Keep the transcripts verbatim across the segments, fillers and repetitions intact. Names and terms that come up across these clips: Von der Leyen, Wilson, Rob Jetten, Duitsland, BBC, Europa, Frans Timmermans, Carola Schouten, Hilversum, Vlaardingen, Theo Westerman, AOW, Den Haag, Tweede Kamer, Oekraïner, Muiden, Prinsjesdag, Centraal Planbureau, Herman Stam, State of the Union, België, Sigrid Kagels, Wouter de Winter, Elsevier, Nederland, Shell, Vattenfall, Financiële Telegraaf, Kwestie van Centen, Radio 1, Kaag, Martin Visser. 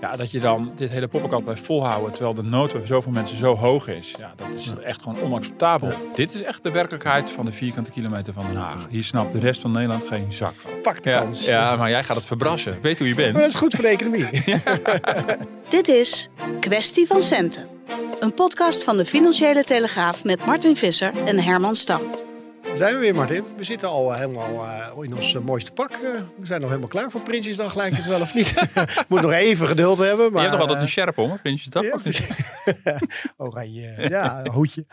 Ja, dat je dan dit hele poppenkast blijft volhouden, terwijl de nood bij zoveel mensen zo hoog is. Ja, dat is echt gewoon onacceptabel. Ja. Dit is echt de werkelijkheid van de vierkante kilometer van Den Haag. Hier snapt de rest van Nederland geen zak van. Pak de kans. Ja, ja, maar jij gaat het verbrassen. Ik weet hoe je bent. Maar dat is goed voor de economie. Ja. Dit is Kwestie van Centen. Een podcast van de Financiële Telegraaf met Martin Visser en Herman Stam. Zijn we weer, Martin. We zitten al helemaal uh, in ons uh, mooiste pak. Uh, we zijn nog helemaal klaar voor Prinsjesdag, lijkt het wel of niet. Moet nog even geduld hebben. Maar, je hebt nog altijd een sjerp om, hè? Prinsjesdag. Ja, oranje, ja, hoedje.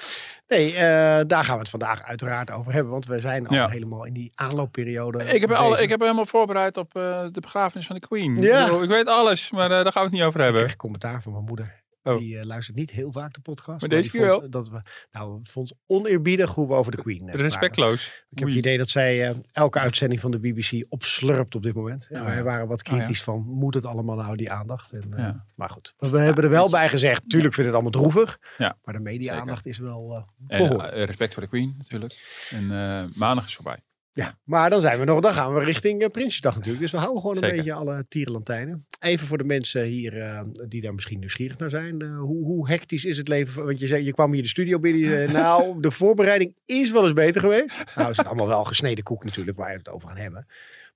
Nee, uh, daar gaan we het vandaag uiteraard over hebben. Want we zijn al ja. helemaal in die aanloopperiode. Ik heb, al, ik heb helemaal voorbereid op uh, de begrafenis van de Queen. Ja. Ik, ik weet alles, maar uh, daar gaan we het niet over hebben. Ik kreeg commentaar van mijn moeder. Oh. Die uh, luistert niet heel vaak de podcast. Maar, maar deze keer wel. Dat we, nou, vond oneerbiedig hoe we over de Queen uh, respectloos. Spraken. Ik heb het idee dat zij uh, elke uitzending van de B B C opslurpt op dit moment. En oh, wij ja. waren wat kritisch oh, ja. van, moet het allemaal nou die aandacht? En, uh, ja. Maar goed, we ja, hebben er wel bij gezegd, tuurlijk ja. vinden het allemaal droevig. Ja, maar de media-aandacht is wel uh, behoorlijk. Uh, respect voor de Queen natuurlijk. En uh, maandag is voorbij. Ja, maar dan zijn we nog, dan gaan we richting uh, Prinsjesdag natuurlijk. Dus we houden gewoon een Zeker. beetje alle tierenlantijnen. Even voor de mensen hier uh, die daar misschien nieuwsgierig naar zijn. Uh, hoe, hoe hectisch is het leven? Van, want je zei, je kwam hier de studio binnen. Je zei, nou, de voorbereiding is wel eens beter geweest. Nou is het allemaal wel gesneden koek natuurlijk, waar we het over gaan hebben.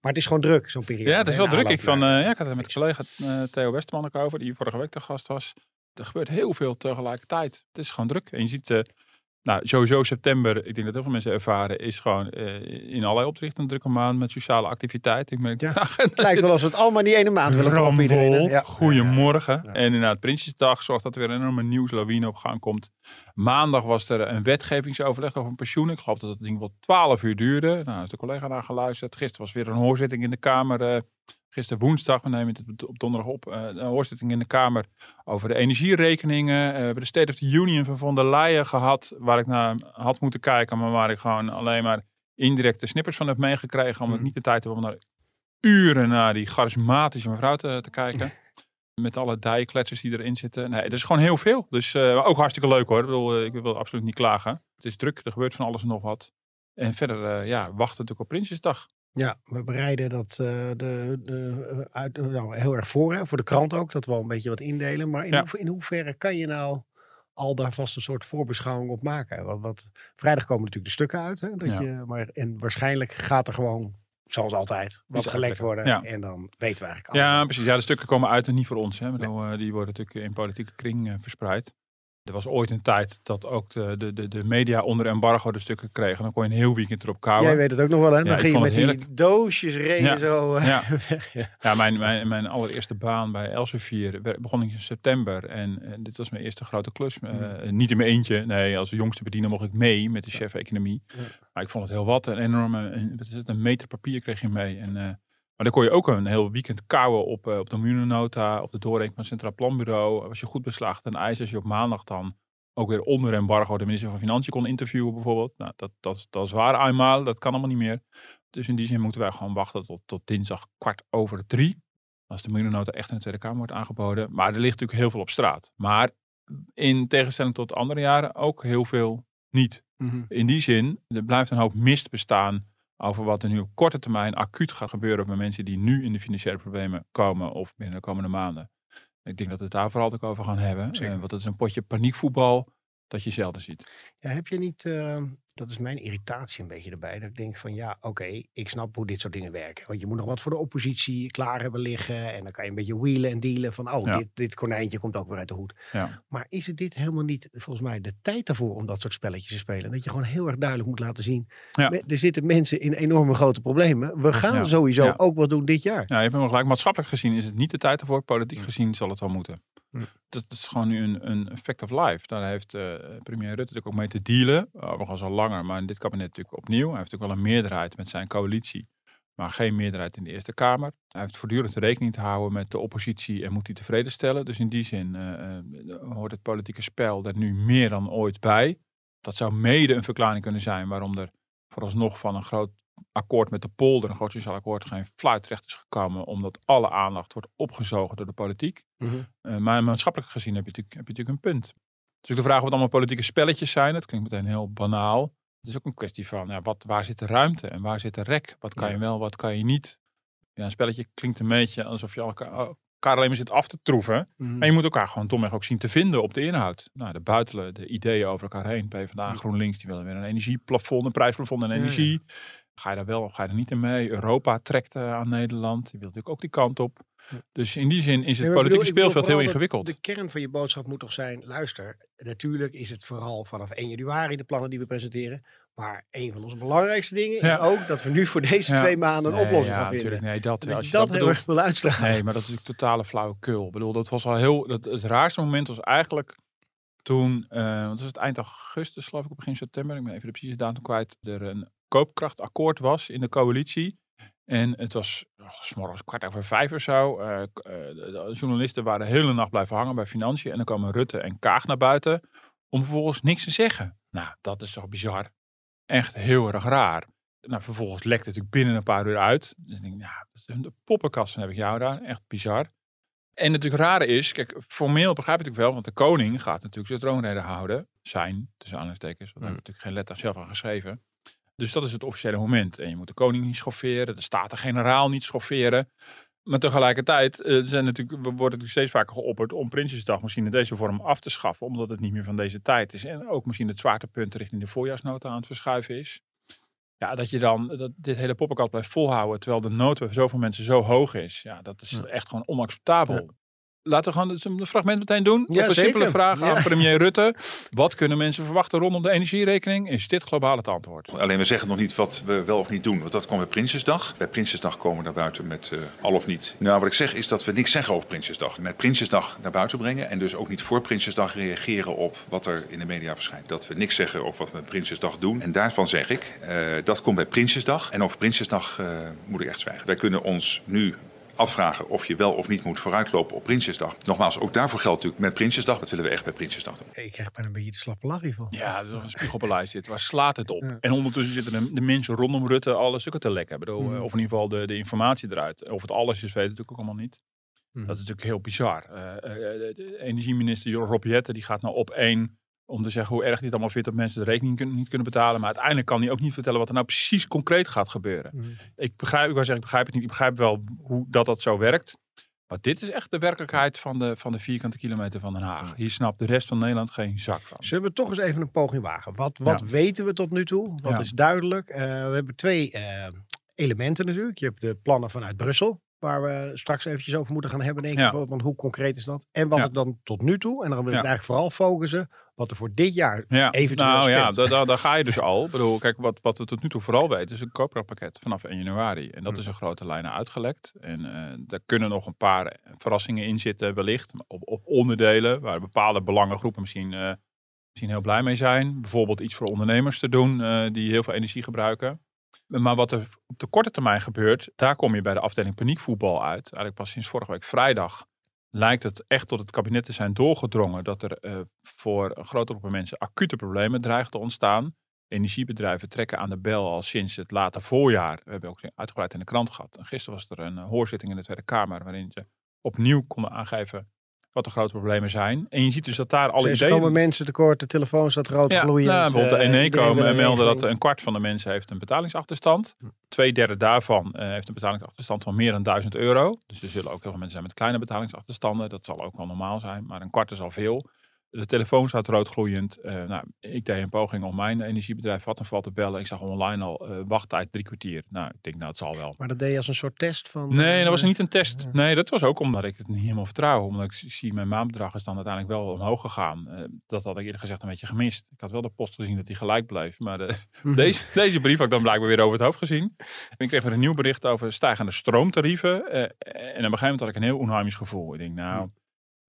Maar het is gewoon druk, zo'n periode. Ja, het is wel druk. Ik, van, uh, ja, ik had het met collega uh, Theo Westerman over, die vorige week de gast was. Er gebeurt heel veel tegelijkertijd. Het is gewoon druk. En je ziet... Uh, Nou, sowieso september, ik denk dat heel veel mensen ervaren, is gewoon uh, in allerlei opzichten een drukke maand met sociale activiteit. Ik merk, ja, nou, het lijkt wel alsof we het allemaal die ene maand willen proberen. Ja. Goedemorgen. Ja. En inderdaad, Prinsjesdag zorgt dat er weer een enorme nieuwslawine op gang komt. Maandag was er een wetgevingsoverleg over een pensioen. Ik geloof dat het ding wel twaalf uur duurde. Nou, daar heeft de collega naar geluisterd. Gisteren was weer een hoorzitting in de Kamer. Uh, Gisteren woensdag, we nemen het op donderdag op, een hoorzitting in de Kamer over de energierekeningen. We hebben de State of the Union van Von der Leyen gehad, waar ik naar had moeten kijken, maar waar ik gewoon alleen maar indirecte snippers van heb meegekregen, omdat ik niet de tijd heb om naar uren naar die charismatische mevrouw te, te kijken. Met alle dijkletsers die erin zitten. Nee, dat is gewoon heel veel. Dus uh, ook hartstikke leuk hoor. Ik bedoel, ik wil absoluut niet klagen. Het is druk, er gebeurt van alles en nog wat. En verder uh, ja, wachten natuurlijk op Prinsjesdag. Ja, we bereiden dat uh, de, de, uit, nou, heel erg voor, hè? Voor de krant ook, dat we al een beetje wat indelen. Maar in, ja. ho- in hoeverre kan je nou al daar vast een soort voorbeschouwing op maken? Want, want vrijdag komen natuurlijk de stukken uit. Hè? Dat ja. je, maar, en waarschijnlijk gaat er gewoon, zoals altijd, wat gelekt worden. Ja. En dan weten we eigenlijk alles. Ja, precies. Ja, de stukken komen uit en niet voor ons. Hè? Nee. Nou, die worden natuurlijk in politieke kring uh, verspreid. Er was ooit een tijd dat ook de, de, de media onder embargo de stukken kregen. Dan kon je een heel weekend erop kauwen. Jij weet het ook nog wel, hè? Dan ja, ging je met die doosjes reden ja. zo. Ja, ja. ja mijn, mijn, mijn allereerste baan bij Elsevier begon in september. En, en dit was mijn eerste grote klus. Mm. Uh, niet in mijn eentje. Nee, als jongste bediener mocht ik mee met de chef economie. Ja. Maar ik vond het heel wat. Een enorme een, een meter papier kreeg je mee. En, uh, Maar dan kon je ook een heel weekend kauwen op, uh, op de Miljoenennota, op de doorrekening van het Centraal Planbureau. Was je goed beslaagd en ijs, als je op maandag dan ook weer onder embargo de minister van Financiën kon interviewen bijvoorbeeld. Nou, dat, dat, dat is waar eenmaal, dat kan allemaal niet meer. Dus in die zin moeten wij gewoon wachten tot, tot dinsdag kwart over drie. Als de Miljoenennota echt in de Tweede Kamer wordt aangeboden. Maar er ligt natuurlijk heel veel op straat. Maar in tegenstelling tot andere jaren ook heel veel niet. Mm-hmm. In die zin, er blijft een hoop mist bestaan over wat er nu op korte termijn acuut gaat gebeuren met mensen die nu in de financiële problemen komen of binnen de komende maanden. Ik denk dat we het daar vooral ook over gaan hebben. Zeker. Want dat is een potje paniekvoetbal dat je zelden ziet. Ja, heb je niet, uh, dat is mijn irritatie een beetje erbij, dat ik denk van ja, oké, okay, ik snap hoe dit soort dingen werken. Want je moet nog wat voor de oppositie klaar hebben liggen en dan kan je een beetje wheelen en dealen van oh, ja. dit, dit konijntje komt ook weer uit de hoed. Ja. Maar is het dit helemaal niet, volgens mij, de tijd ervoor om dat soort spelletjes te spelen? Dat je gewoon heel erg duidelijk moet laten zien, ja. me, er zitten mensen in enorme grote problemen. We gaan ja. sowieso ja. ook wat doen dit jaar. Ja, je hebt helemaal gelijk. Maatschappelijk gezien is het niet de tijd ervoor. Politiek gezien zal het wel moeten. Hm. Dat is gewoon nu een, een fact of life. Daar heeft uh, premier Rutte natuurlijk ook mee te dealen. Overigens al langer, maar in dit kabinet natuurlijk opnieuw. Hij heeft natuurlijk wel een meerderheid met zijn coalitie, maar geen meerderheid in de Eerste Kamer. Hij heeft voortdurend rekening te houden met de oppositie en moet die tevreden stellen. Dus in die zin uh, hoort het politieke spel er nu meer dan ooit bij. Dat zou mede een verklaring kunnen zijn waarom er vooralsnog van een groot akkoord met de polder, een groot sociaal akkoord, geen fluit terecht is gekomen, omdat alle aandacht wordt opgezogen door de politiek. Mm-hmm. Uh, maar maatschappelijk gezien heb je, heb je natuurlijk een punt. Dus ook de vraag wat allemaal politieke spelletjes zijn, dat klinkt meteen heel banaal. Het is ook een kwestie van ja, wat, waar zit de ruimte en waar zit de rek? Wat kan ja. je wel, wat kan je niet? Ja, een spelletje klinkt een beetje alsof je elkaar elkaar alleen maar zit af te troeven. Mm. En je moet elkaar gewoon domweg ook zien te vinden op de inhoud. Nou, de buitelen, de ideeën over elkaar heen. PvdA, GroenLinks, die willen weer een energieplafond, een prijsplafond en energie. Mm. Ga je daar wel of ga je er niet in mee? Europa trekt uh, aan Nederland. Die wil natuurlijk ook die kant op. Mm. Dus in die zin is het nee, politieke bedoel, speelveld heel ingewikkeld. De kern van je boodschap moet toch zijn, luister, natuurlijk is het vooral vanaf één januari de plannen die we presenteren. Maar een van onze belangrijkste dingen ja. is ook dat we nu voor deze ja. twee maanden een nee, oplossing ja, gaan vinden. Nee, dat, ja, als je dat, dat heel erg wil uitstralen. Nee, maar dat is natuurlijk totale flauwekul. Ik bedoel, dat was al heel. Dat, het raarste moment was eigenlijk toen, uh, wat was het, eind augustus, geloof ik, begin september. Ik ben even de precieze datum kwijt. Er een koopkrachtakkoord was in de coalitie. En het was oh, 's morgens kwart over vijf of zo. Uh, de journalisten waren de hele nacht blijven hangen bij Financiën. En dan kwamen Rutte en Kaag naar buiten om vervolgens niks te zeggen. Nou, dat is toch bizar. Echt heel erg raar. Nou, vervolgens lekte het natuurlijk binnen een paar uur uit. Dus ik denk, nou, de poppenkasten heb ik jou daar. Echt bizar. En natuurlijk rare is, kijk, formeel begrijp ik het wel, want de koning gaat natuurlijk zijn troonrede houden. Zijn, tussen aanhalingstekens, want daar heb ik natuurlijk geen letter zelf aan geschreven. Dus dat is het officiële moment. En je moet de koning niet schofferen, de Staten-Generaal niet schofferen. Maar tegelijkertijd uh, zijn natuurlijk, wordt natuurlijk steeds vaker geopperd om Prinsjesdag misschien in deze vorm af te schaffen. Omdat het niet meer van deze tijd is. En ook misschien het zwaartepunt richting de voorjaarsnota aan het verschuiven is. Ja, dat je dan dat dit hele poppenkast blijft volhouden. Terwijl de nood bij zoveel mensen zo hoog is. Ja, dat is ja. echt gewoon onacceptabel. Ja. Laten we gewoon het fragment meteen doen. Ja, op een zeker. simpele vraag ja. aan premier Rutte. Wat kunnen mensen verwachten rondom de energierekening? Is dit globaal het antwoord? Alleen we zeggen nog niet wat we wel of niet doen. Want dat komt bij Prinsjesdag. Bij Prinsjesdag komen we naar buiten met uh, al of niet. Nou, wat ik zeg is dat we niks zeggen over Prinsjesdag. Met Prinsjesdag naar buiten brengen. En dus ook niet voor Prinsjesdag reageren op wat er in de media verschijnt. Dat we niks zeggen over wat we met Prinsjesdag doen. En daarvan zeg ik, uh, dat komt bij Prinsjesdag. En over Prinsjesdag uh, moet ik echt zwijgen. Wij kunnen ons nu afvragen of je wel of niet moet vooruitlopen op Prinsjesdag. Nogmaals, ook daarvoor geldt natuurlijk met Prinsjesdag. Dat willen we echt bij Prinsjesdag doen. Ik krijg bijna een beetje de slappe lach hiervan. Ja, dat is nog een spiegelpaleis dit. Waar slaat het op? Ja. En ondertussen zitten de, de mensen rondom Rutte alle stukken te lekken. Bedoel, hmm. Of in ieder geval de, de informatie eruit. Of het alles is, weet het natuurlijk ook allemaal niet. Hmm. Dat is natuurlijk heel bizar. Uh, uh, de energieminister Rob Jetten die gaat nou op één om te zeggen hoe erg dit allemaal vindt dat mensen de rekening kun, niet kunnen betalen. Maar uiteindelijk kan hij ook niet vertellen wat er nou precies concreet gaat gebeuren. Mm. Ik begrijp, ik wou zeggen, ik begrijp het niet. Ik begrijp wel hoe dat, dat zo werkt. Maar dit is echt de werkelijkheid van de, van de vierkante kilometer van Den Haag. Hier snapt de rest van Nederland geen zak van. Zullen we toch eens even een poging wagen? Wat, wat ja. weten we tot nu toe? Wat ja. is duidelijk? Uh, we hebben twee uh, elementen natuurlijk. Je hebt de plannen vanuit Brussel, waar we straks eventjes over moeten gaan hebben, denk ik. Ja. Want hoe concreet is dat? En wat ja. het dan tot nu toe, en dan wil ik ja. eigenlijk vooral focussen, wat er voor dit jaar ja. eventueel nou, stemt. Ja, daar, daar ga je dus al. Ik bedoel, kijk, wat, wat we tot nu toe vooral weten, is een koopkrachtpakket vanaf één januari. En dat ja. is een grote lijnen uitgelekt. En uh, daar kunnen nog een paar verrassingen in zitten, wellicht. Op, op onderdelen, waar bepaalde belangengroepen misschien, uh, misschien heel blij mee zijn. Bijvoorbeeld iets voor ondernemers te doen, uh, die heel veel energie gebruiken. Maar wat er op de korte termijn gebeurt, daar kom je bij de afdeling paniekvoetbal uit. Eigenlijk pas sinds vorige week vrijdag lijkt het echt tot het kabinet te zijn doorgedrongen dat er uh, voor een grote groep mensen acute problemen dreigen te ontstaan. Energiebedrijven trekken aan de bel al sinds het late voorjaar. We hebben ook uitgebreid in de krant gehad. En gisteren was er een hoorzitting in de Tweede Kamer waarin ze opnieuw konden aangeven wat de grote problemen zijn. En je ziet dus dat daar alle dus ideeën komen mensen tekort, de telefoon staat rood ja, gloeiend. Nou, bijvoorbeeld de E N E komen en melden dat een kwart van de mensen heeft een betalingsachterstand. Twee derde daarvan uh, heeft een betalingsachterstand van meer dan duizend euro. Dus er zullen ook heel veel mensen zijn met kleine betalingsachterstanden. Dat zal ook wel normaal zijn, maar een kwart is al veel. De telefoon staat rood gloeiend. Uh, nou, ik deed een poging om mijn energiebedrijf Vattenfall te bellen. Ik zag online al uh, wachttijd drie kwartier. Nou, ik denk, nou, het zal wel. Maar dat deed je als een soort test van? Nee, dat was niet een test. Nee, dat was ook omdat ik het niet helemaal vertrouw. Omdat ik zie, mijn maandbedrag is dan uiteindelijk wel omhoog gegaan. Uh, dat had ik eerder gezegd een beetje gemist. Ik had wel de post gezien dat die gelijk bleef. Maar de, deze, deze brief had ik dan blijkbaar weer over het hoofd gezien. En ik kreeg weer een nieuw bericht over stijgende stroomtarieven. Uh, en op een gegeven moment had ik een heel onheimisch gevoel. Ik denk, nou,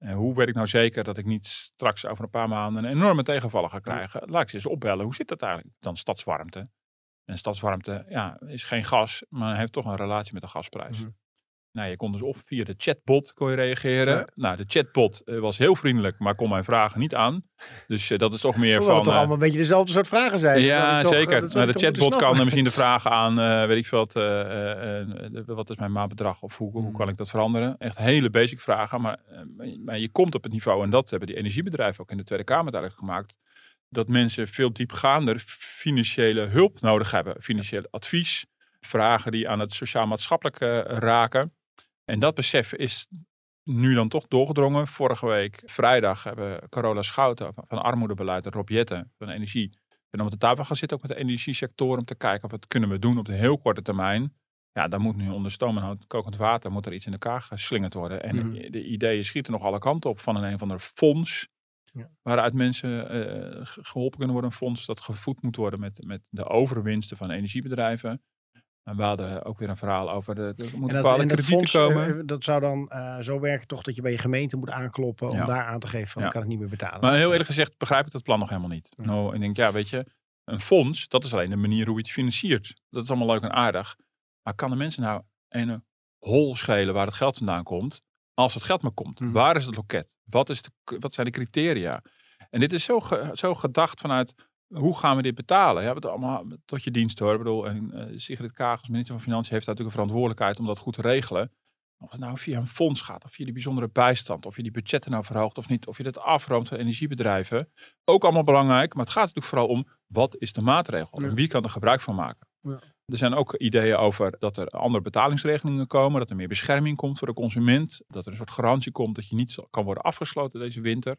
Uh, hoe weet ik nou zeker dat ik niet straks over een paar maanden een enorme tegenvaller ga krijgen? Laat ik ze eens opbellen. Hoe zit dat eigenlijk? Dan stadswarmte. En stadswarmte ja, is geen gas, maar heeft toch een relatie met de gasprijs. Mm-hmm. Nou, je kon dus of via de chatbot kon je reageren. Ja. Nou, de chatbot uh, was heel vriendelijk, maar kon mijn vragen niet aan. Dus uh, dat is toch meer van... Dat toch uh, allemaal een beetje dezelfde soort vragen zijn. Ja, toch, zeker. Dat, dat nou, de chatbot kan misschien de vragen aan, uh, weet ik veel, wat, uh, uh, uh, wat is mijn maandbedrag of hoe, hmm. hoe kan ik dat veranderen? Echt hele basic vragen, maar, uh, maar je komt op het niveau, en dat hebben die energiebedrijven ook in de Tweede Kamer duidelijk gemaakt, dat mensen veel diepgaander financiële hulp nodig hebben. Financieel advies, vragen die aan het sociaal-maatschappelijke raken. En dat besef is nu dan toch doorgedrongen. Vorige week vrijdag hebben Carola Schouten van armoedebeleid en Rob Jetten van energie. En dan op de tafel gaan zitten ook met de energiesector om te kijken of wat kunnen we doen op de heel korte termijn. Ja, daar moet nu onder stoom en kokend water moet er iets in elkaar geslingerd worden. En mm-hmm. de ideeën schieten nog alle kanten op van een of ander fonds. Ja. Waaruit mensen uh, geholpen kunnen worden. Een fonds dat gevoed moet worden met, met de overwinsten van energiebedrijven. En we hadden ook weer een verhaal over de, er moet bepaalde kredieten komen. Dat zou dan uh, zo werken toch dat je bij je gemeente moet aankloppen om ja. daar aan te geven van ja. ik kan het niet meer betalen. Maar heel eerlijk gezegd begrijp ik dat plan nog helemaal niet. Ja. Nou, ik denk ja, weet je, een fonds, dat is alleen de manier hoe je het financiert. Dat is allemaal leuk en aardig. Maar kan de mensen nou een hol schelen waar het geld vandaan komt, als het geld maar komt? Mm. Waar is het loket? Wat, is de, wat zijn de criteria? En dit is zo, ge, zo gedacht vanuit, hoe gaan we dit betalen? Ja, het allemaal tot je dienst hoor. Ik bedoel, en, uh, Sigrid Kagels, minister van Financiën, heeft daar natuurlijk een verantwoordelijkheid om dat goed te regelen. Of het nou via een fonds gaat, of via die bijzondere bijstand, of je die budgetten nou verhoogt of niet, of je dat afroomt van energiebedrijven. Ook allemaal belangrijk, maar het gaat natuurlijk vooral om, wat is de maatregel? Ja. En wie kan er gebruik van maken? Ja. Er zijn ook ideeën over dat er andere betalingsregelingen komen, dat er meer bescherming komt voor de consument, dat er een soort garantie komt dat je niet kan worden afgesloten deze winter.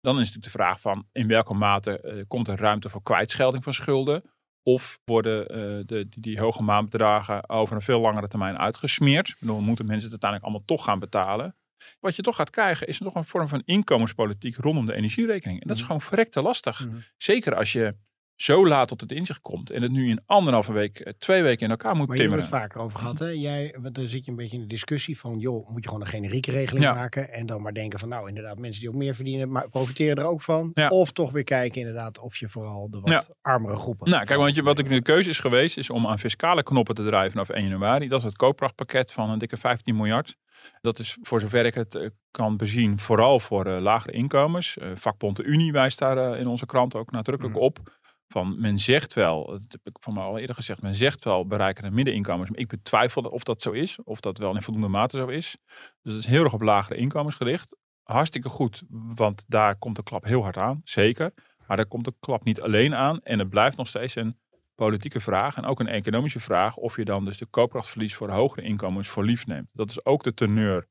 Dan is natuurlijk de vraag van in welke mate uh, komt er ruimte voor kwijtschelding van schulden of worden uh, de, die, die hoge maandbedragen over een veel langere termijn uitgesmeerd. Ik bedoel, moeten mensen het uiteindelijk allemaal toch gaan betalen. Wat je toch gaat krijgen is toch een vorm van inkomenspolitiek rondom de energierekening. En dat is gewoon verrekte lastig. Mm-hmm. Zeker als je zo laat tot het inzicht komt en het nu in anderhalve week, twee weken in elkaar moet maar timmeren. Maar je hebt het vaker over gehad, hè? Jij, want daar zit je een beetje in de discussie van, joh, moet je gewoon een generieke regeling ja. maken en dan maar denken van, nou inderdaad, mensen die ook meer verdienen, maar profiteren er ook van. Ja. Of toch weer kijken inderdaad of je vooral de wat ja. armere groepen. Nou, kijk, want je, wat ik nu de keuze is geweest, is om aan fiscale knoppen te drijven vanaf één januari. Dat is het koopkrachtpakket van een dikke vijftien miljard. Dat is voor zover ik het kan bezien, vooral voor uh, lagere inkomens. Uh, vakbond de Unie wijst daar uh, in onze krant ook nadrukkelijk mm. op. Van men zegt wel, dat heb ik van mij al eerder gezegd, men zegt wel bereiken de middeninkomens. Maar ik betwijfel of dat zo is, of dat wel in voldoende mate zo is. Dus dat is heel erg op lagere inkomens gericht. Hartstikke goed, want daar komt de klap heel hard aan, zeker. Maar daar komt de klap niet alleen aan en het blijft nog steeds een politieke vraag en ook een economische vraag of je dan dus de koopkrachtverlies voor hogere inkomens voor lief neemt. Dat is ook de teneur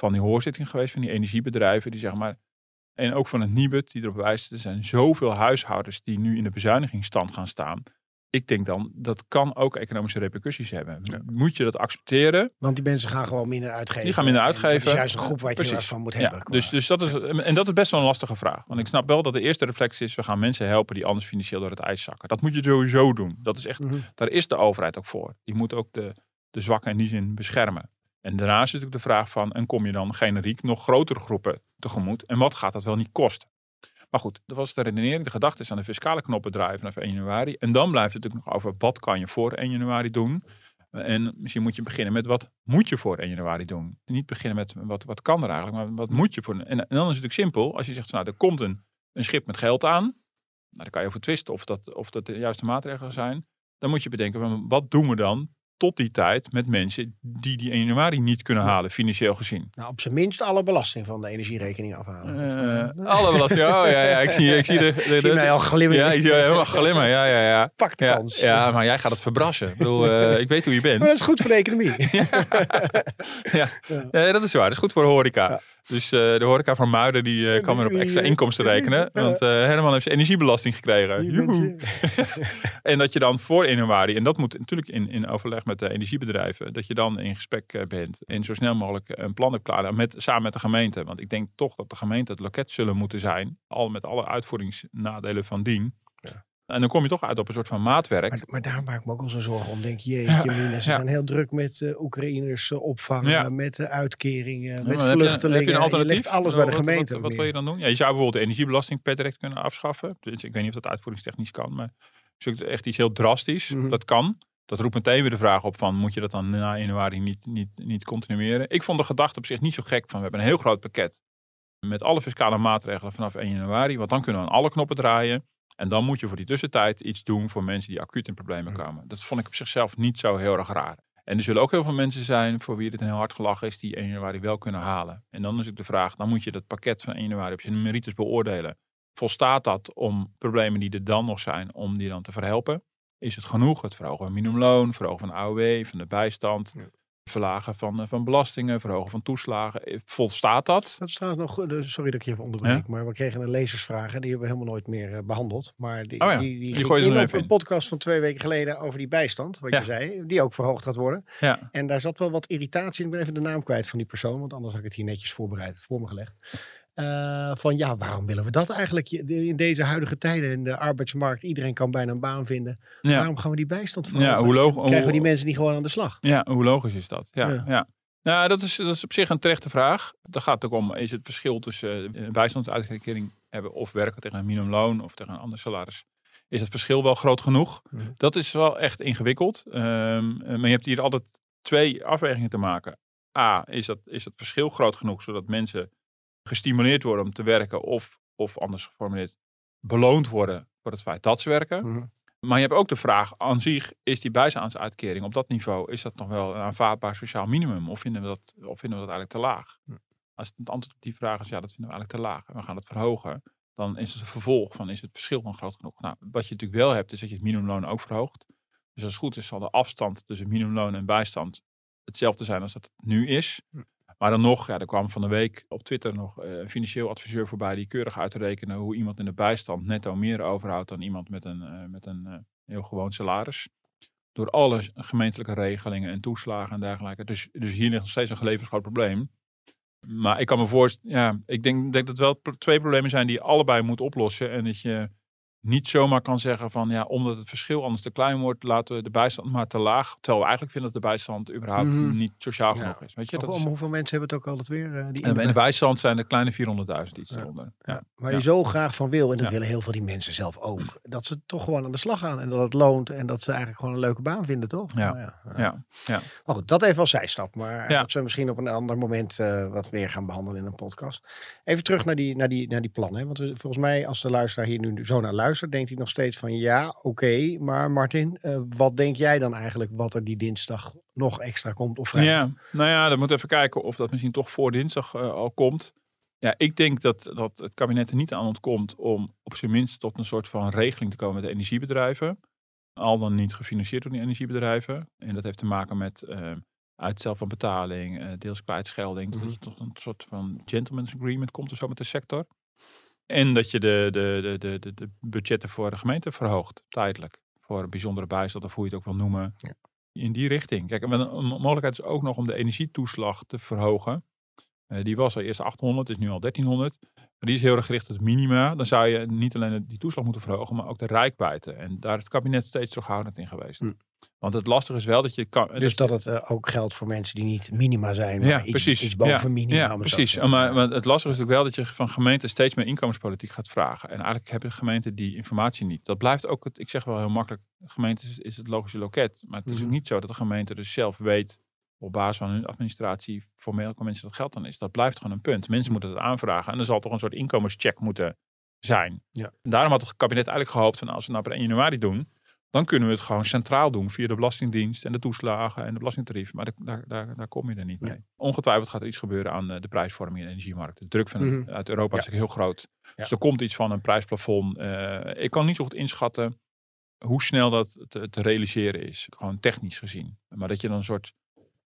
van die hoorzitting geweest van die energiebedrijven die zeg maar... En ook van het Nibud, die erop wijst, er zijn zoveel huishoudens die nu in de bezuinigingsstand gaan staan. Ik denk dan, dat kan ook economische repercussies hebben. Ja. Moet je dat accepteren? Want die mensen gaan gewoon minder uitgeven. Die gaan minder uitgeven. Dat is juist een groep waar je het heel erg van moet hebben. Ja, dus, dus dat is, en dat is best wel een lastige vraag. Want ik snap wel dat de eerste reflex is, we gaan mensen helpen die anders financieel door het ijs zakken. Dat moet je sowieso doen. Dat is echt, mm-hmm. Daar is de overheid ook voor. Die moet ook de, de zwakken in die zin beschermen. En daarnaast is natuurlijk de vraag van, en kom je dan generiek nog grotere groepen tegemoet? En wat gaat dat wel niet kosten? Maar goed, dat was de redenering. De gedachte is aan de fiscale knoppen draaien vanaf één januari. En dan blijft het natuurlijk nog over, wat kan je voor één januari doen? En misschien moet je beginnen met, wat moet je voor één januari doen? Niet beginnen met, wat, wat kan er eigenlijk, maar wat moet je voor... En, en dan is het natuurlijk simpel, als je zegt, nou, er komt een, een schip met geld aan. Nou, daar kan je over twisten of dat, of dat de juiste maatregelen zijn. Dan moet je bedenken, van, wat doen we dan? Tot die tijd met mensen die die één januari niet kunnen halen, financieel gezien. Nou, op zijn minst alle belasting van de energierekening afhalen. Uh, alle belasting, oh ja, ja, ik zie, ik zie de... de, de, de ik zie mij al glimmen. Ja, ik zie helemaal glimmen, ja, ja, ja. Pak de ja, kans. Ja, maar jij gaat het verbrassen. Ik bedoel, uh, ik weet hoe je bent. Maar dat is goed voor de economie. ja. Ja. ja, dat is waar. Dat is goed voor de horeca. Ja. Dus uh, de horeca van Muiden, die uh, kan weer op extra inkomsten rekenen. Want uh, Herman heeft zijn energiebelasting gekregen. Joehoe. En dat je dan voor één januari, en dat moet natuurlijk in, in overleg met de energiebedrijven, dat je dan in gesprek uh, bent en zo snel mogelijk een plan hebt klaar met, samen met de gemeente. Want ik denk toch dat de gemeente het loket zullen moeten zijn, al met alle uitvoeringsnadelen van dien. Ja. En dan kom je toch uit op een soort van maatwerk. Maar, maar daar maak ik me ook al zo'n zorgen om. Denk jeetje, ja, ze ja. zijn heel druk met uh, Oekraïners uh, opvangen, ja. met uh, uitkeringen, ja, met vluchtelingen. Heb je een alternatief? Je legt alles bij de gemeente. Wat, wat, wat wil je dan doen? Ja, je zou bijvoorbeeld de energiebelasting per direct kunnen afschaffen. Dus ik weet niet of dat uitvoeringstechnisch kan, maar het is echt iets heel drastisch. Mm-hmm. Dat kan. Dat roept meteen weer de vraag op van, moet je dat dan na januari niet, niet, niet continueren? Ik vond de gedachte op zich niet zo gek van, we hebben een heel groot pakket met alle fiscale maatregelen vanaf één januari. Want dan kunnen we aan alle knoppen draaien. En dan moet je voor die tussentijd iets doen voor mensen die acuut in problemen komen. Dat vond ik op zichzelf niet zo heel erg raar. En er zullen ook heel veel mensen zijn voor wie dit een heel hard gelach is, die één januari wel kunnen halen. En dan is ook de vraag, dan moet je dat pakket van één januari op zijn merites beoordelen. Volstaat dat om problemen die er dan nog zijn, om die dan te verhelpen? Is het genoeg? Het verhogen van minimumloon, verhogen van A O W, van de bijstand. Ja. verlagen van, van belastingen, verhogen van toeslagen. Volstaat dat? Dat staat nog, sorry dat ik je even onderbreek, ja? maar we kregen een lezersvraag. Die hebben we helemaal nooit meer behandeld. Maar die, oh ja, die, die, die gooi je er even in. Een podcast van twee weken geleden over die bijstand, wat ja. je zei, die ook verhoogd gaat worden. Ja. En daar zat wel wat irritatie in. Ik ben even de naam kwijt van die persoon, want anders had ik het hier netjes voorbereid, voor me gelegd. Uh, van ja, waarom willen we dat eigenlijk? In deze huidige tijden in de arbeidsmarkt, iedereen kan bijna een baan vinden. Ja. Waarom gaan we die bijstand verhogen? Ja, hoe log- Krijgen we die mensen niet gewoon aan de slag? Ja, hoe logisch is dat? Ja, ja. ja. Nou, dat is, dat is op zich een terechte vraag. Daar gaat het ook om, is het verschil tussen een bijstandsuitkering hebben of werken tegen een minimumloon of tegen een ander salaris. Is het verschil wel groot genoeg? Ja. Dat is wel echt ingewikkeld. Um, maar je hebt hier altijd twee afwegingen te maken. A, is dat, is het verschil groot genoeg zodat mensen gestimuleerd worden om te werken of, of anders geformuleerd beloond worden voor het feit dat ze werken. Mm-hmm. Maar je hebt ook de vraag aan zich, is die bijstandsuitkering op dat niveau, is dat nog wel een aanvaardbaar sociaal minimum? Of vinden we dat, of vinden we dat eigenlijk te laag? Mm. Als het antwoord op die vraag is, ja, dat vinden we eigenlijk te laag en we gaan het verhogen, dan is het een vervolg van, is het verschil dan groot genoeg? Nou, wat je natuurlijk wel hebt, is dat je het minimumloon ook verhoogt. Dus als het goed is, zal de afstand tussen minimumloon en bijstand hetzelfde zijn als dat het nu is. Mm. Maar dan nog, ja, er kwam van de week op Twitter nog een financieel adviseur voorbij die keurig uit te rekenen hoe iemand in de bijstand netto meer overhoudt dan iemand met een, met een heel gewoon salaris. Door alle gemeentelijke regelingen en toeslagen en dergelijke. Dus, dus hier ligt nog steeds een gelevensgroot probleem. Maar ik kan me voorstellen, ja, ik denk, denk dat het wel twee problemen zijn die je allebei moet oplossen. En dat je niet zomaar kan zeggen van, ja, omdat het verschil anders te klein wordt, laten we de bijstand maar te laag. Terwijl we eigenlijk vinden dat de bijstand überhaupt mm-hmm. niet sociaal genoeg ja. is. Weet je, dat om is... Hoeveel mensen hebben het ook altijd weer? Uh, die en in de bijstand zijn er kleine vierhonderdduizend iets ja. eronder. Ja. Ja. Waar ja. je zo graag van wil, en dat ja. willen heel veel die mensen zelf ook, dat ze toch gewoon aan de slag gaan en dat het loont en dat ze eigenlijk gewoon een leuke baan vinden, toch? Ja, ja. ja. ja. ja. Maar goed, dat even als zijstap. Maar ja. dat we misschien op een ander moment uh, wat meer gaan behandelen in een podcast. Even terug naar die, naar die, naar die plannen. Want volgens mij, als de luisteraar hier nu zo naar luistert, denkt hij nog steeds van ja, oké, okay, maar Martin, uh, wat denk jij dan eigenlijk wat er die dinsdag nog extra komt of vrijdag? Ja, nou ja, dan moet even kijken of dat misschien toch voor dinsdag uh, al komt. Ja, ik denk dat, dat het kabinet er niet aan ontkomt om op zijn minst tot een soort van regeling te komen met de energiebedrijven. Al dan niet gefinancierd door die energiebedrijven. En dat heeft te maken met uh, uitstel van betaling, uh, deels kwijtschelding. Mm-hmm. Dat je tot een soort van gentleman's agreement komt of zo met de sector. En dat je de, de, de, de, de budgetten voor de gemeente verhoogt, tijdelijk. Voor bijzondere bijstand, of hoe je het ook wil noemen. Ja. In die richting. Kijk, een mogelijkheid is ook nog om de energietoeslag te verhogen. Uh, die was al eerst achthonderd, is nu al dertienhonderd. Maar die is heel erg gericht op het minima. Dan zou je niet alleen die toeslag moeten verhogen, maar ook de reikwijdte. En daar is het kabinet steeds terughoudend in geweest. Mm. Want het lastige is wel dat je kan... Dus, dus dat het uh, ook geldt voor mensen die niet minima zijn, maar ja, iets, iets boven ja, minima. Ja, precies. Maar, maar het lastige is ook wel dat je van gemeenten steeds meer inkomenspolitiek gaat vragen. En eigenlijk hebben gemeenten die informatie niet. Dat blijft ook, het, ik zeg wel heel makkelijk, gemeente is, is het logische loket. Maar het is mm-hmm. ook niet zo dat de gemeente dus zelf weet, op basis van hun administratie, formeel hoeveel mensen dat geld dan is. Dat blijft gewoon een punt. Mensen moeten het aanvragen en er zal toch een soort inkomenscheck moeten zijn. Ja. En daarom had het kabinet eigenlijk gehoopt van als we nou per één januari doen, dan kunnen we het gewoon centraal doen via de Belastingdienst en de toeslagen en de belastingtarief. Maar daar, daar, daar kom je er niet mee. Ja. Ongetwijfeld gaat er iets gebeuren aan de prijsvorming in de energiemarkt. De druk van mm-hmm. uit Europa ja. is heel groot. Ja. Dus er komt iets van een prijsplafond. Uh, ik kan niet zo goed inschatten hoe snel dat te, te realiseren is. Gewoon technisch gezien. Maar dat je dan een soort,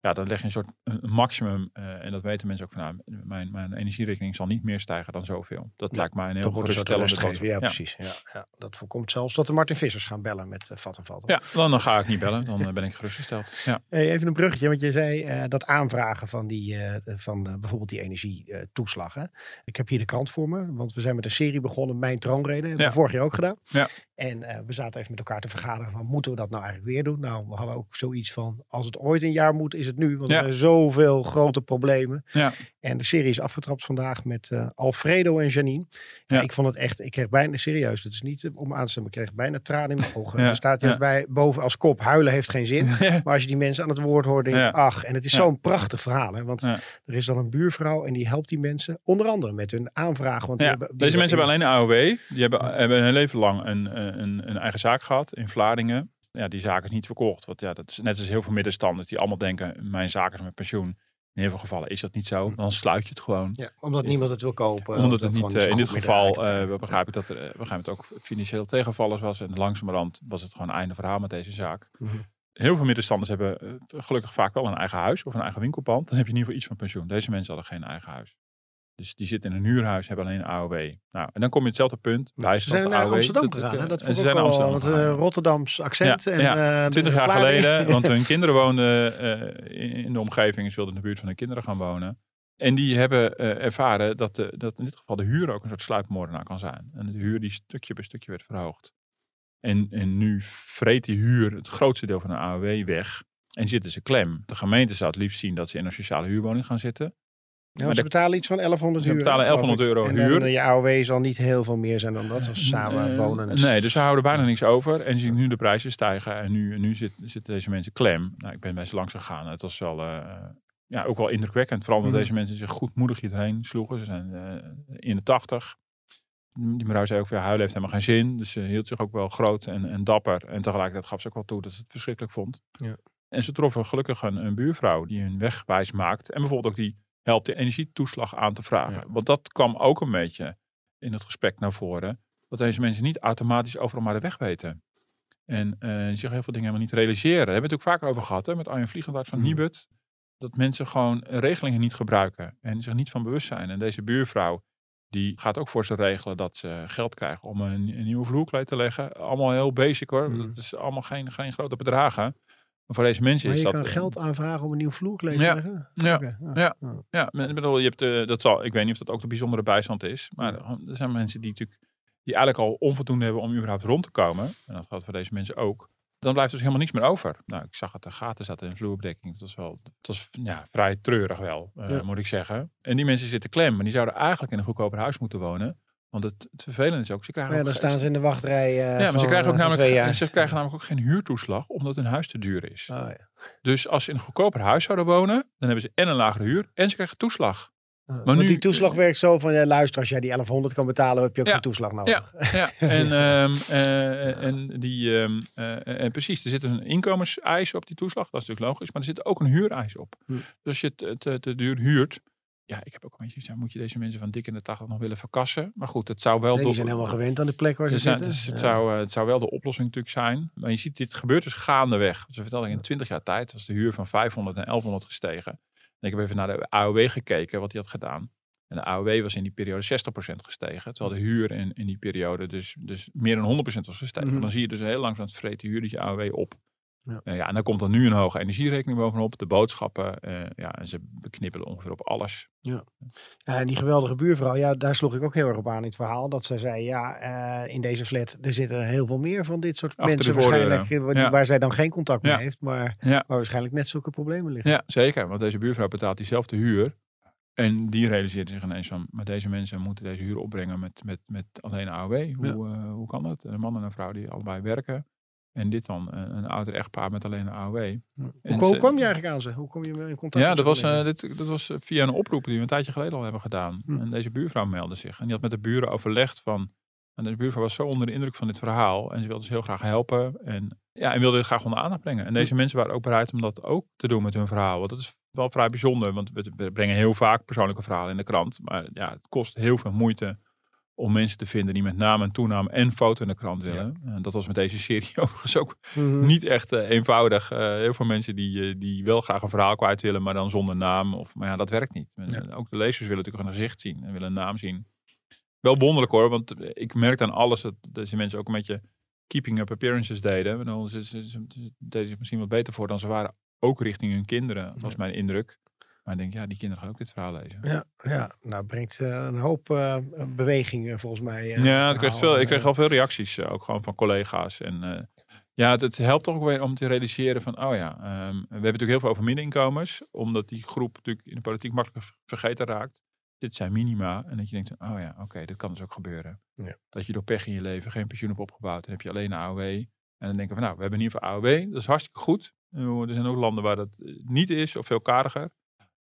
ja, dan leg je een soort een maximum. Uh, en dat weten mensen ook van, nou, mijn, mijn energierekening zal niet meer stijgen dan zoveel. Dat ja, lijkt mij een heel geruststellende. Ja, ja, precies. Ja, ja. Dat voorkomt zelfs dat de Martin Vissers gaan bellen met uh, Vattenfall. Ja, dan, dan ga ik niet bellen. Dan uh, ben ik gerustgesteld. Ja. Hey, even een bruggetje, want je zei uh, dat aanvragen van, die, uh, van uh, bijvoorbeeld die energietoeslag. Uh, ik heb hier de krant voor me, want we zijn met een serie begonnen, Mijn Troonrede. Dat hebben we vorig jaar ook gedaan. Ja. En uh, we zaten even met elkaar te vergaderen van, moeten we dat nou eigenlijk weer doen? Nou, we hadden ook zoiets van, als het ooit een jaar moet, is het nu. Want ja. er zijn zoveel grote problemen. Ja. En de serie is afgetrapt vandaag met uh, Alfredo en Janine. En ja. ik vond het echt, ik kreeg bijna, serieus, dat is niet om aan te stemmen, ik kreeg bijna tranen in mijn ogen. Ja. Er staat juist ja. bij, boven als kop, huilen heeft geen zin. Ja. Maar als je die mensen aan het woord hoort, denk je, ja. ach. En het is ja. zo'n prachtig verhaal, hè. Want ja. er is dan een buurvrouw en die helpt die mensen, onder andere met hun aanvragen. Want ja. die hebben, die Deze mensen hebben alleen een A O W. Die hebben, ja. hebben hun leven lang een... Uh, Een, een eigen zaak gehad in Vlaardingen. Ja, die zaak is niet verkocht. Want ja, dat is net als heel veel middenstanders die allemaal denken, mijn zaak is mijn pensioen. In heel veel gevallen is dat niet zo. Dan sluit je het gewoon. Ja, omdat is, niemand het wil kopen. Omdat het niet, in dit geval, uh, begrijp ik dat er uh, begrijp het ook financieel tegenvallers was. En langzamerhand was het gewoon einde verhaal met deze zaak. Mm-hmm. heel veel middenstanders hebben gelukkig vaak wel een eigen huis of een eigen winkelpand. Dan heb je in ieder geval iets van pensioen. Deze mensen hadden geen eigen huis. Dus die zitten in een huurhuis, hebben alleen een A O W. Nou, en dan kom je op hetzelfde punt. Ze zijn naar Amsterdam gegaan. Dat vond ik wel, want uh, Rotterdams accent. Ja, en, ja. Uh, twintig jaar geleden, want hun kinderen woonden uh, in de omgeving. Ze wilden in de buurt van hun kinderen gaan wonen. En die hebben uh, ervaren dat, de, dat in dit geval de huur ook een soort sluipmoordenaar kan zijn. En de huur die stukje bij stukje werd verhoogd. En, en nu vreet die huur het grootste deel van de A O W weg. En zitten ze klem. De gemeente zou het liefst zien dat ze in een sociale huurwoning gaan zitten. Ja, maar ze de, betalen iets van elfhonderd euro. Ze betalen elfhonderd euro en huur. En je A O W zal niet heel veel meer zijn dan dat, als samen wonen. Is. Nee, dus ze houden bijna niks over. En je ziet nu de prijzen stijgen. En nu, nu zitten zit deze mensen klem. Nou, ik ben bij ze langs gegaan. Het was wel, uh, ja, ook wel indrukwekkend. Vooral omdat ja. deze mensen zich goedmoedig hierheen sloegen. Ze zijn uh, in de tachtig. Die mevrouw zei ook, ja, huilen heeft helemaal geen zin. Dus ze hield zich ook wel groot en, en dapper. En tegelijkertijd gaf ze ook wel toe dat ze het verschrikkelijk vond. Ja. En ze troffen gelukkig een, een buurvrouw die hun weg wijs maakt. En bijvoorbeeld ook die helpt de energietoeslag aan te vragen. Ja. Want dat kwam ook een beetje in het gesprek naar voren. Dat deze mensen niet automatisch overal maar de weg weten. En uh, zich heel veel dingen helemaal niet realiseren. Daar hebben we het ook vaker over gehad. Hè, met Arjen Vliegenthart van Nibud. Mm. Dat mensen gewoon regelingen niet gebruiken. En zich niet van bewust zijn. En deze buurvrouw die gaat ook voor ze regelen dat ze geld krijgen om een, een nieuwe vloerkleed te leggen. Allemaal heel basic hoor. Mm. Dat is allemaal geen, geen grote bedragen. Maar voor deze mensen maar is dat... Maar je kan geld aanvragen om een nieuw vloerkleed te ja, leggen? Ja, okay, ja, ja, ja. ja. Ik bedoel, je hebt de, dat zal, ik weet niet of dat ook de bijzondere bijstand is. Maar er zijn mensen die natuurlijk die eigenlijk al onvoldoende hebben om überhaupt rond te komen. En dat geldt voor deze mensen ook. Dan blijft dus helemaal niks meer over. Nou, ik zag dat er gaten zaten in de vloerbedekking. Dat was wel, dat was ja, vrij treurig wel, ja. uh, moet ik zeggen. En die mensen zitten klem. Maar die zouden eigenlijk in een goedkoper huis moeten wonen. Want het, het vervelende is ook, ze krijgen... Ja, ook dan staan ze in de wachtrij uh, Ja, maar van, ze krijgen ook uh, namelijk, ze krijgen namelijk ook geen huurtoeslag, omdat hun huis te duur is. Oh, ja. Dus als ze in een goedkoper huis zouden wonen, dan hebben ze en een lagere huur en ze krijgen toeslag. Uh, maar want nu, die toeslag werkt zo van, ja, luister, als jij die elfhonderd kan betalen, heb je ook ja, een toeslag nodig. Ja, ja. En, um, uh, en, die, um, uh, en precies, er zit een inkomenseis op die toeslag, dat is natuurlijk logisch, maar er zit ook een huureis op. Hm. Dus als je het te, te duur huurt... Ja, ik heb ook een beetje gezegd, moet je deze mensen van dik in de tachtig nog willen verkassen? Maar goed, het zou wel... Nee, die zijn helemaal gewend aan de plek waar ze zitten. Dus het, ja. zou, het zou wel de oplossing natuurlijk zijn. Maar je ziet, dit gebeurt dus gaandeweg. Ze vertelde ik in twintig jaar tijd was de huur van vijfhonderd naar elfhonderd gestegen. En ik heb even naar de A O W gekeken, wat die had gedaan. En de A O W was in die periode zestig procent gestegen. Terwijl de huur in, in die periode dus, dus meer dan honderd procent was gestegen. Mm-hmm. Dan zie je dus heel langzaam het vreet de huur die je A O W op. Ja. Uh, ja, en dan komt dan nu een hoge energierekening bovenop, de boodschappen. Uh, ja, en ze beknippelen ongeveer op alles. Ja. Uh, en die geweldige buurvrouw, ja, daar sloeg ik ook heel erg op aan in het verhaal. Dat zij zei, ja, uh, in deze flat, er zitten heel veel meer van dit soort achter mensen waarschijnlijk. Uh, ja. Waar zij dan geen contact mee ja. heeft, maar ja. waar waarschijnlijk net zulke problemen liggen. Ja, zeker. Want deze buurvrouw betaalt diezelfde huur. En die realiseerde zich ineens van, maar deze mensen moeten deze huur opbrengen met, met, met alleen A O W. Hoe, ja. uh, hoe kan dat? Een man en een vrouw die allebei werken. En dit dan, een ouder echtpaar met alleen een A O W. En hoe, hoe kwam je eigenlijk aan ze? Hoe kom je in contact ja, met dat ze? Ja, uh, dit, dat was via een oproep die we een tijdje geleden al hebben gedaan. Hmm. En deze buurvrouw meldde zich. En die had met de buren overlegd van... En de buurvrouw was zo onder de indruk van dit verhaal. En ze wilde dus heel graag helpen. En, ja, en wilde dit graag onder aandacht brengen. En deze hmm. mensen waren ook bereid om dat ook te doen met hun verhaal. Want dat is wel vrij bijzonder. Want we, we brengen heel vaak persoonlijke verhalen in de krant. Maar ja, het kost heel veel moeite om mensen te vinden die met naam en toenaam en foto in de krant willen. Ja. Dat was met deze serie overigens ook mm-hmm. niet echt uh, eenvoudig. Uh, heel veel mensen die, uh, die wel graag een verhaal kwijt willen, maar dan zonder naam. Of, maar ja, dat werkt niet. Ja. Ook de lezers willen natuurlijk een gezicht zien en willen een naam zien. Wel wonderlijk hoor, want ik merk aan alles dat deze mensen ook een beetje keeping up appearances deden. Nou, ze, ze, ze, ze deden zich misschien wat beter voor dan ze waren. Ook richting hun kinderen, was ja. mijn indruk. Maar ik denk, ja, die kinderen gaan ook dit verhaal lezen. Ja, ja. Nou brengt uh, een hoop uh, bewegingen volgens mij. Uh, ja, ik kreeg, veel, ik kreeg al veel reacties, uh, ook gewoon van collega's. En uh, ja, het, het helpt toch ook weer om te realiseren van, oh ja, um, we hebben natuurlijk heel veel over middeninkomens. Omdat die groep natuurlijk in de politiek makkelijk vergeten raakt. Dit zijn minima. En dat je denkt, oh ja, oké, okay, dit kan dus ook gebeuren. Ja. Dat je door pech in je leven geen pensioen hebt opgebouwd. Dan heb je alleen een A O W. En dan denken we, nou, we hebben in ieder geval A O W. Dat is hartstikke goed. Er zijn ook landen waar dat niet is of veel kariger.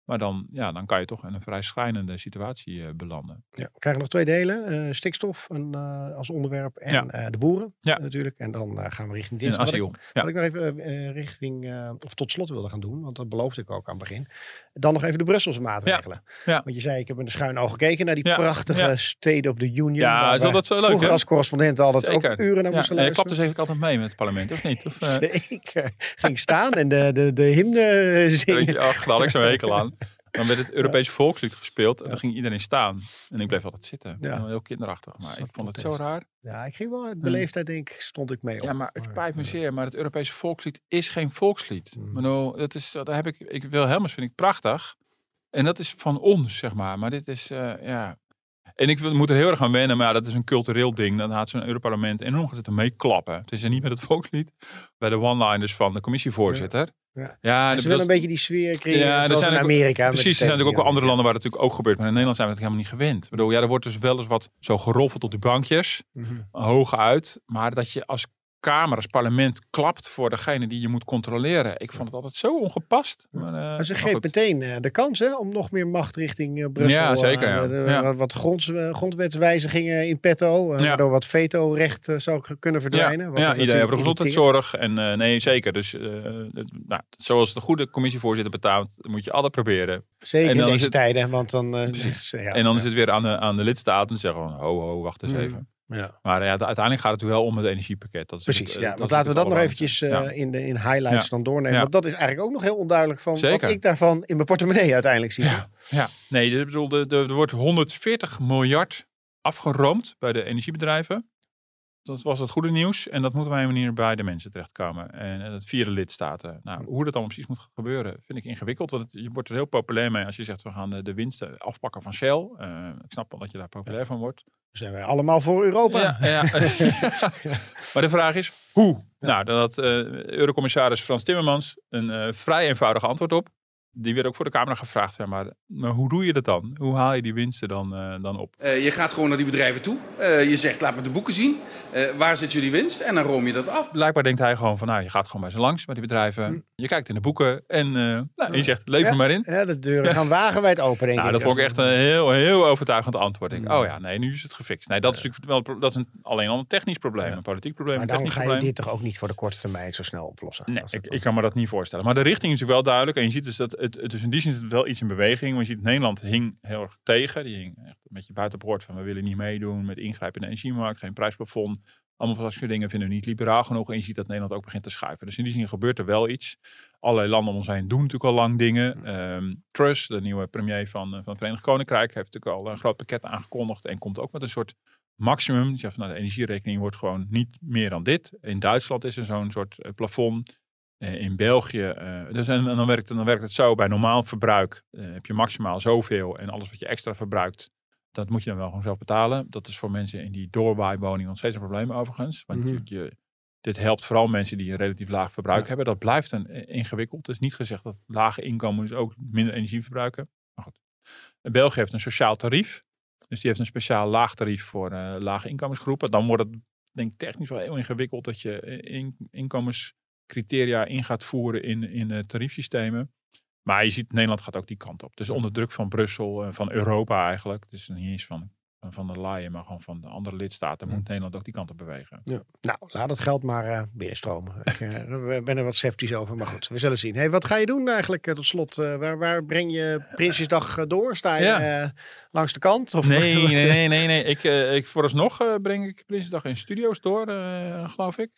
Maar dan, ja, dan kan je toch in een vrij schrijnende situatie uh, belanden. Ja, we krijgen nog twee delen. Uh, stikstof en, uh, als onderwerp en ja. uh, de boeren ja. natuurlijk. En dan uh, gaan we richting dit. En asiel. Wat ik, ja. wat ik nog even uh, richting, uh, of tot slot wilde gaan doen, want dat beloofde ik ook aan het begin. Dan nog even de Brusselse maatregelen. Ja. Ja. Want je zei, ik heb met een schuin oog gekeken naar die ja. prachtige ja. State of the Union. Ja, is dat zo leuk, vroeger hè? Als correspondent altijd Zeker. ook uren naar ja. moesten luisteren. Je klapt dus eigenlijk altijd mee met het parlement, of niet? Of, uh... Zeker. Ging staan en de, de, de hymne zingen. Weet je, ach, daar had ik zo'n hekel aan. Dan werd het Europese ja. volkslied gespeeld en ja. dan ging iedereen staan. En ik bleef altijd zitten. Ja. Heel kinderachtig, maar ik vond het zo raar. Ja, ik ging wel uit mijn leeftijd, denk ik, stond ik mee op. Ja, maar het spijt me zeer, maar het Europese volkslied is geen volkslied. Mm. Maar nou, dat is, dat heb ik, ik Wilhelmus vind ik prachtig. En dat is van ons, zeg maar. Maar dit is, uh, ja... En ik moet er heel erg aan wennen, maar ja, dat is een cultureel ding. Dan haalt zo'n Europarlement enorm gaat het ermee klappen. Het is er niet met het volkslied. Bij de one-liners van de commissievoorzitter. Ja. Ja, ja ze willen een beetje die sfeer creëren ja, zoals in Amerika. Ook, precies, er zijn natuurlijk ook wel andere landen waar dat natuurlijk ook gebeurt. Maar in Nederland zijn we het helemaal niet gewend. Ik bedoel, ja, er wordt dus wel eens wat zo geroffeld op die bankjes. Mm-hmm. Hoog uit. Maar dat je als Kamer, als parlement klapt voor degene die je moet controleren. Ik vond het altijd zo ongepast. Maar, uh, ze geeft meteen uh, de kans hè, om nog meer macht richting uh, Brussel. Ja, zeker. Uh, ja. De, de, ja. Wat, wat gronds, uh, grondwetswijzigingen in petto. Uh, ja. Waardoor wat veto-recht uh, zou kunnen verdwijnen. Ja, wat ja idee over de gezondheidszorg. En, uh, nee, zeker. Dus uh, het, nou, zoals de goede commissievoorzitter betaamt, moet je alle proberen. Zeker in deze het, tijden. Want dan, uh, ja, en dan ja. is het weer aan de, aan de lidstaten. En zeggen van, ho, ho, wacht eens mm. even. Ja. Maar ja, uiteindelijk gaat het wel om het energiepakket. Dat is precies, het, ja. Dat want laten we dat nog eventjes uh, ja. in, de, in highlights ja. dan doornemen. Ja. Want dat is eigenlijk ook nog heel onduidelijk van Zeker. wat ik daarvan in mijn portemonnee uiteindelijk zie. Ja, ja. nee, dus, bedoel, de, de, er wordt honderdveertig miljard afgeroomd bij de energiebedrijven. Dat was het goede nieuws. En dat moet op een manier bij de mensen terechtkomen. En, en dat via de lidstaten. Nou, hoe dat dan precies moet gebeuren, vind ik ingewikkeld. Want het, je wordt er heel populair mee als je zegt, we gaan de, de winsten afpakken van Shell. Uh, ik snap wel dat je daar populair ja. van wordt. Zijn wij allemaal voor Europa. Ja, ja. Maar de vraag is, hoe? Ja. Nou, daar had uh, Eurocommissaris Frans Timmermans een uh, vrij eenvoudig antwoord op. Die werd ook voor de camera gevraagd. Zeg maar, maar hoe doe je dat dan? Hoe haal je die winsten dan, uh, dan op? Uh, je gaat gewoon naar die bedrijven toe. Uh, je zegt, laat me de boeken zien. Uh, waar zit jullie winst? En dan room je dat af. Blijkbaar denkt hij gewoon van, nou, je gaat gewoon bij ze langs, bij die bedrijven. Hm. Je kijkt in de boeken en, uh, nou, en je zegt, lever ja, maar in. Ja, de deuren ja. gaan wagenwijd open, denk nou, ik. Dat vond ik echt een heel, heel overtuigend antwoord. Hm. Ik, oh ja, nee, nu is het gefixt. Nee, dat is natuurlijk wel, dat is een, alleen al een technisch probleem, een politiek probleem. Maar dan ga je probleem. dit toch ook niet voor de korte termijn zo snel oplossen? Nee, ik, ik kan me dat niet voorstellen. Maar de richting is wel duidelijk. En je ziet dus dat Het, het is in die zin is het wel iets in beweging. Want je ziet, Nederland hing heel erg tegen. Die hing echt een beetje buiten boord van we willen niet meedoen met ingrijpen in de energiemarkt, geen prijsplafond. Allemaal van dat soort dingen vinden we niet liberaal genoeg. En je ziet dat Nederland ook begint te schuiven. Dus in die zin gebeurt er wel iets. Allerlei landen om ons heen doen natuurlijk al lang dingen. Um, Truss, de nieuwe premier van, van het Verenigd Koninkrijk, heeft natuurlijk al een groot pakket aangekondigd. En komt ook met een soort maximum. Die zegt, nou, de energierekening wordt gewoon niet meer dan dit. In Duitsland is er zo'n soort uh, plafond. In België, uh, dus en, en dan, werkt, dan werkt het zo, bij normaal verbruik uh, heb je maximaal zoveel en alles wat je extra verbruikt, dat moet je dan wel gewoon zelf betalen. Dat is voor mensen in die doorwaaiwoning nog steeds een probleem overigens, want mm-hmm. je, je, dit helpt vooral mensen die een relatief laag verbruik ja. hebben. Dat blijft een, uh, ingewikkeld. Het is niet gezegd dat lage inkomens ook minder energie verbruiken. Maar goed. België heeft een sociaal tarief, dus die heeft een speciaal laag tarief voor uh, lage inkomensgroepen. Dan wordt het denk ik technisch wel heel ingewikkeld dat je in, inkomens criteria in gaat voeren in, in tariefsystemen. Maar je ziet, Nederland gaat ook die kant op. Dus onder druk van Brussel, van Europa eigenlijk. Dus niet eens van, van, van der Leyen, maar gewoon van de andere lidstaten. Moet Nederland ook die kant op bewegen. Ja. Nou, laat het geld maar uh, binnenstromen. Ik uh, ben er wat sceptisch over, maar goed. We zullen zien. Hey, wat ga je doen eigenlijk uh, tot slot? Uh, waar, waar breng je Prinsjesdag uh, door? Sta je ja. uh, langs de kant? Of nee, nee, nee, nee, nee. Ik, uh, ik, vooralsnog uh, breng ik Prinsjesdag in studio's door, uh, geloof ik.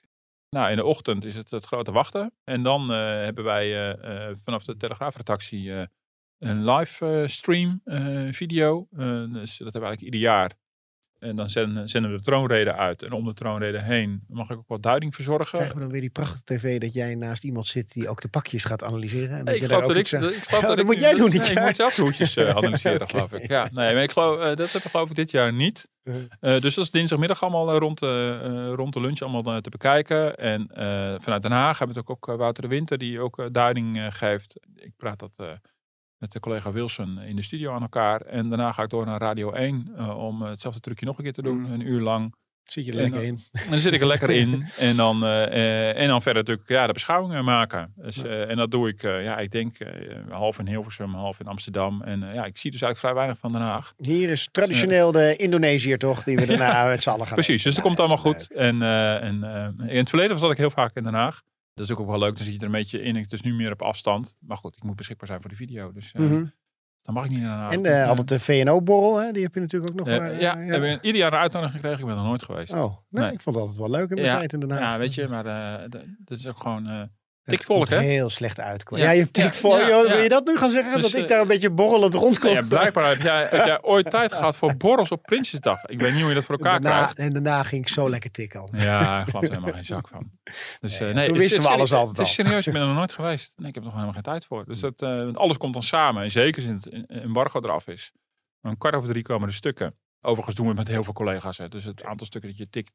Nou, in de ochtend is het het grote wachten. En dan uh, hebben wij uh, uh, vanaf de Telegraafredactie uh, een live uh, stream uh, video. Uh, dus dat hebben we eigenlijk ieder jaar. En dan zenden, zenden we de troonrede uit. En om de troonrede heen mag ik ook wat duiding verzorgen. Krijgen we dan weer die prachtige tv dat jij naast iemand zit die ook de pakjes gaat analyseren? En dat nee, je ik geloof dat ik... Aan... ik geloof oh, dat dat moet ik, jij doen dit nee, jaar. Ik moet zelf de hoedjes uh, analyseren, okay. geloof ik. Ja, nee, maar ik geloof, uh, dat heb ik geloof ik dit jaar niet. Uh, dus dat is dinsdagmiddag allemaal uh, rond, uh, rond de lunch allemaal uh, te bekijken. En uh, vanuit Den Haag hebben we ook, ook uh, Wouter de Winter die ook uh, duiding uh, geeft. Ik praat dat... Uh, met de collega Wilson in de studio aan elkaar. En daarna ga ik door naar Radio één uh, om hetzelfde trucje nog een keer te doen. Mm. Een uur lang. Zit je er lekker in. Dan zit ik er lekker in. En dan, uh, en dan verder natuurlijk ja, de beschouwingen maken. Dus, uh, en dat doe ik, uh, ja, ik denk, uh, half in Hilversum, half in Amsterdam. En uh, ja, ik zie dus eigenlijk vrij weinig van Den Haag. Hier is traditioneel de Indonesiër toch, die we daarna ja, met z'n allen gaan. Precies, dus dat nou, komt allemaal goed. En, uh, en uh, in het verleden zat ik heel vaak in Den Haag. Dat is ook wel leuk, dan zit je er een beetje in. Het is nu meer op afstand. Maar goed, ik moet beschikbaar zijn voor de video. Dus... Uh, mm-hmm. Dan mag ik niet naar de avond. En de, altijd de V N O-borrel, hè? Die heb je natuurlijk ook nog. Uh, maar, uh, ja, ja. Hebben we ieder jaar een uitnodiging gekregen. Ik ben er nooit geweest. Oh, nee, nee. Ik vond het altijd wel leuk in mijn ja, tijd in Den Haag. Ja, weet je, maar uh, dat is ook gewoon... Uh, Tikvolk, hè? Heel slecht uitkwam. Ja, ja, je hebt tikvolk. Ja, ja, ja. Wil je dat nu gaan zeggen? Dus, dat uh, ik daar een beetje borrelend rondkom? Ja, blijkbaar heb jij, heb jij ooit tijd gehad voor borrels op Prinsjesdag. Ik weet niet hoe je dat voor elkaar daarna, krijgt. En daarna ging ik zo lekker tik al. Ja, ik glad er helemaal geen zak van. Dus, nee, uh, nee, toen wisten is, we alles altijd al. Het is serieus, ik ben er nog nooit geweest. Nee, ik heb er nog helemaal geen tijd voor. Dus dat, uh, alles komt dan samen. En zeker sinds het embargo eraf is. Een kwart over drie komen de stukken. Overigens doen we het met heel veel collega's. Hè. Dus het aantal stukken dat je tikt.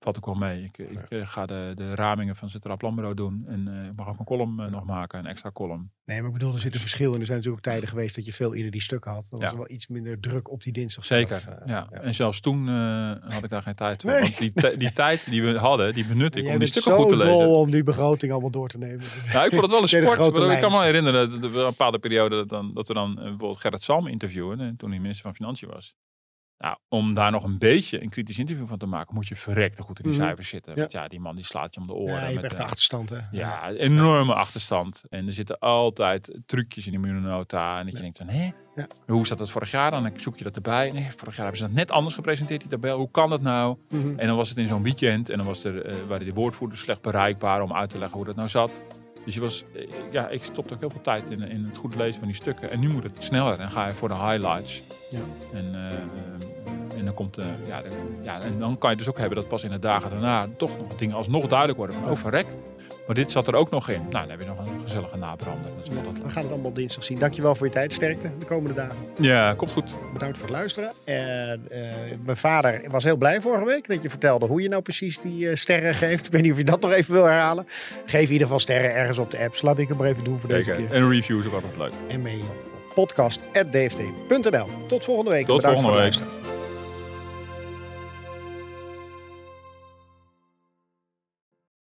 Valt ook wel mee. Ik, ik ja. ga de, de ramingen van Centraal Planbureau doen. En uh, ik mag ook een column uh, nog maken, een extra column. Nee, maar ik bedoel, er zit een verschil. En er zijn natuurlijk ook tijden geweest dat je veel eerder die stukken had. Dan ja. was er wel iets minder druk op die dinsdag. Zeker, zelf, uh, ja. ja. En zelfs toen uh, had ik daar geen tijd voor. Nee. Want die, t- die tijd die we hadden, die benut ik om die stukken goed te lezen. Jij bent zo om die begroting allemaal door te nemen. Nou, ik vond het wel een sport. Ik lijn. kan me herinneren, dat, dat een bepaalde periode dat, dan, dat we dan uh, bijvoorbeeld Gerrit Salm interviewen. En toen hij minister van Financiën was. Nou, om daar nog een beetje een kritisch interview van te maken, moet je verrekte goed in die mm. cijfers zitten. Ja. Want ja, die man die slaat je om de oren. Ja, je met, bent de achterstand, hè? Ja, ja, enorme achterstand. En er zitten altijd trucjes in die miljoenennota. En dat ja. je denkt van, hé, ja. hoe zat dat vorig jaar? Dan zoek je dat erbij. Nee, vorig jaar hebben ze dat net anders gepresenteerd, die tabel. Hoe kan dat nou? Mm-hmm. En dan was het in zo'n weekend. En dan was er, uh, waren de woordvoerders slecht bereikbaar om uit te leggen hoe dat nou zat. Dus je was, uh, ja, ik stopte ook heel veel tijd in, in het goed lezen van die stukken. En nu moet het sneller. En ga je voor de highlights. Ja. En... Uh, En dan, komt, uh, ja, de, ja, en dan kan je dus ook hebben dat pas in de dagen daarna toch nog dingen alsnog duidelijk worden. Van, oh, verrek. Maar dit zat er ook nog in. Nou, dan heb je nog een gezellige nabrander. Dat is wel dat. We gaan het allemaal dinsdag zien. Dankjewel voor je tijd. Sterkte de komende dagen. Ja, komt goed. Bedankt voor het luisteren. En, uh, mijn vader was heel blij vorige week dat je vertelde hoe je nou precies die uh, sterren geeft. Ik weet niet of je dat nog even wil herhalen. Geef in ieder geval sterren ergens op de apps. Laat ik hem maar even doen voor Zeker. deze keer. En reviews ook altijd leuk. En mailen. podcast at d f t punt n l. Tot volgende week. Tot bedankt volgende week.